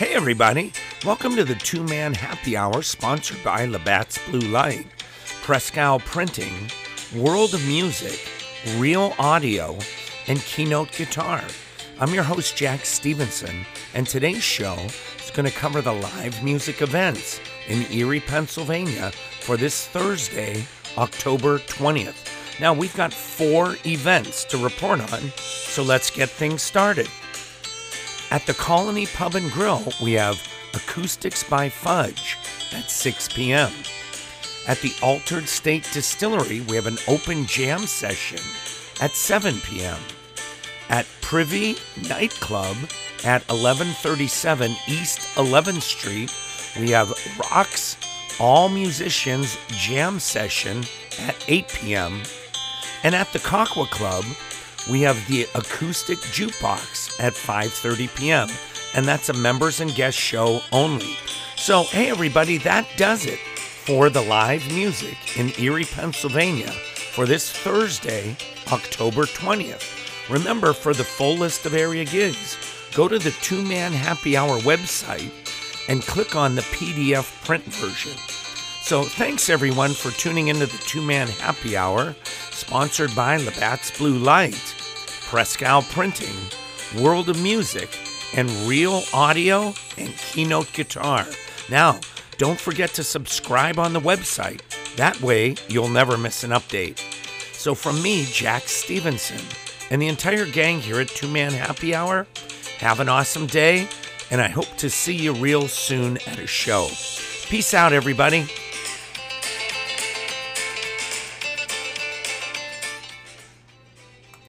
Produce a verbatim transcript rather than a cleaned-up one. Hey everybody, welcome to the Two Man Happy Hour sponsored by Labatt's Blue Light, Prescal Printing, World of Music, Real Audio, and Keynote Guitar. I'm your host Jack Stevenson, and today's show is going to cover the live music events in Erie, Pennsylvania for this Thursday, October twentieth. Now we've got four events to report on, so let's get things started. At the Colony Pub and Grill, we have Acoustics by Fudge at six p.m. At the Altered State Distillery, we have an open jam session at seven p.m. At Privy Nightclub at eleven thirty-seven East eleventh Street, we have Rock's All Musicians Jam Session at eight p.m. And at the Cockwa Club, we have the Acoustic Jukebox at five thirty p.m. and that's a members and guest show only. So, hey everybody, that does it for the live music in Erie, Pennsylvania for this Thursday, October twentieth. Remember, for the full list of area gigs, go to the Two Man Happy Hour website and click on the P D F print version. So thanks everyone for tuning into the Two Man Happy Hour, sponsored by Labatt's Blue Light, Prescal Printing, World of Music, and Real Audio and Keynote Guitar. Now, don't forget to subscribe on the website. That way, you'll never miss an update. So from me, Jack Stevenson, and the entire gang here at Two Man Happy Hour, have an awesome day, and I hope to see you real soon at a show. Peace out, everybody.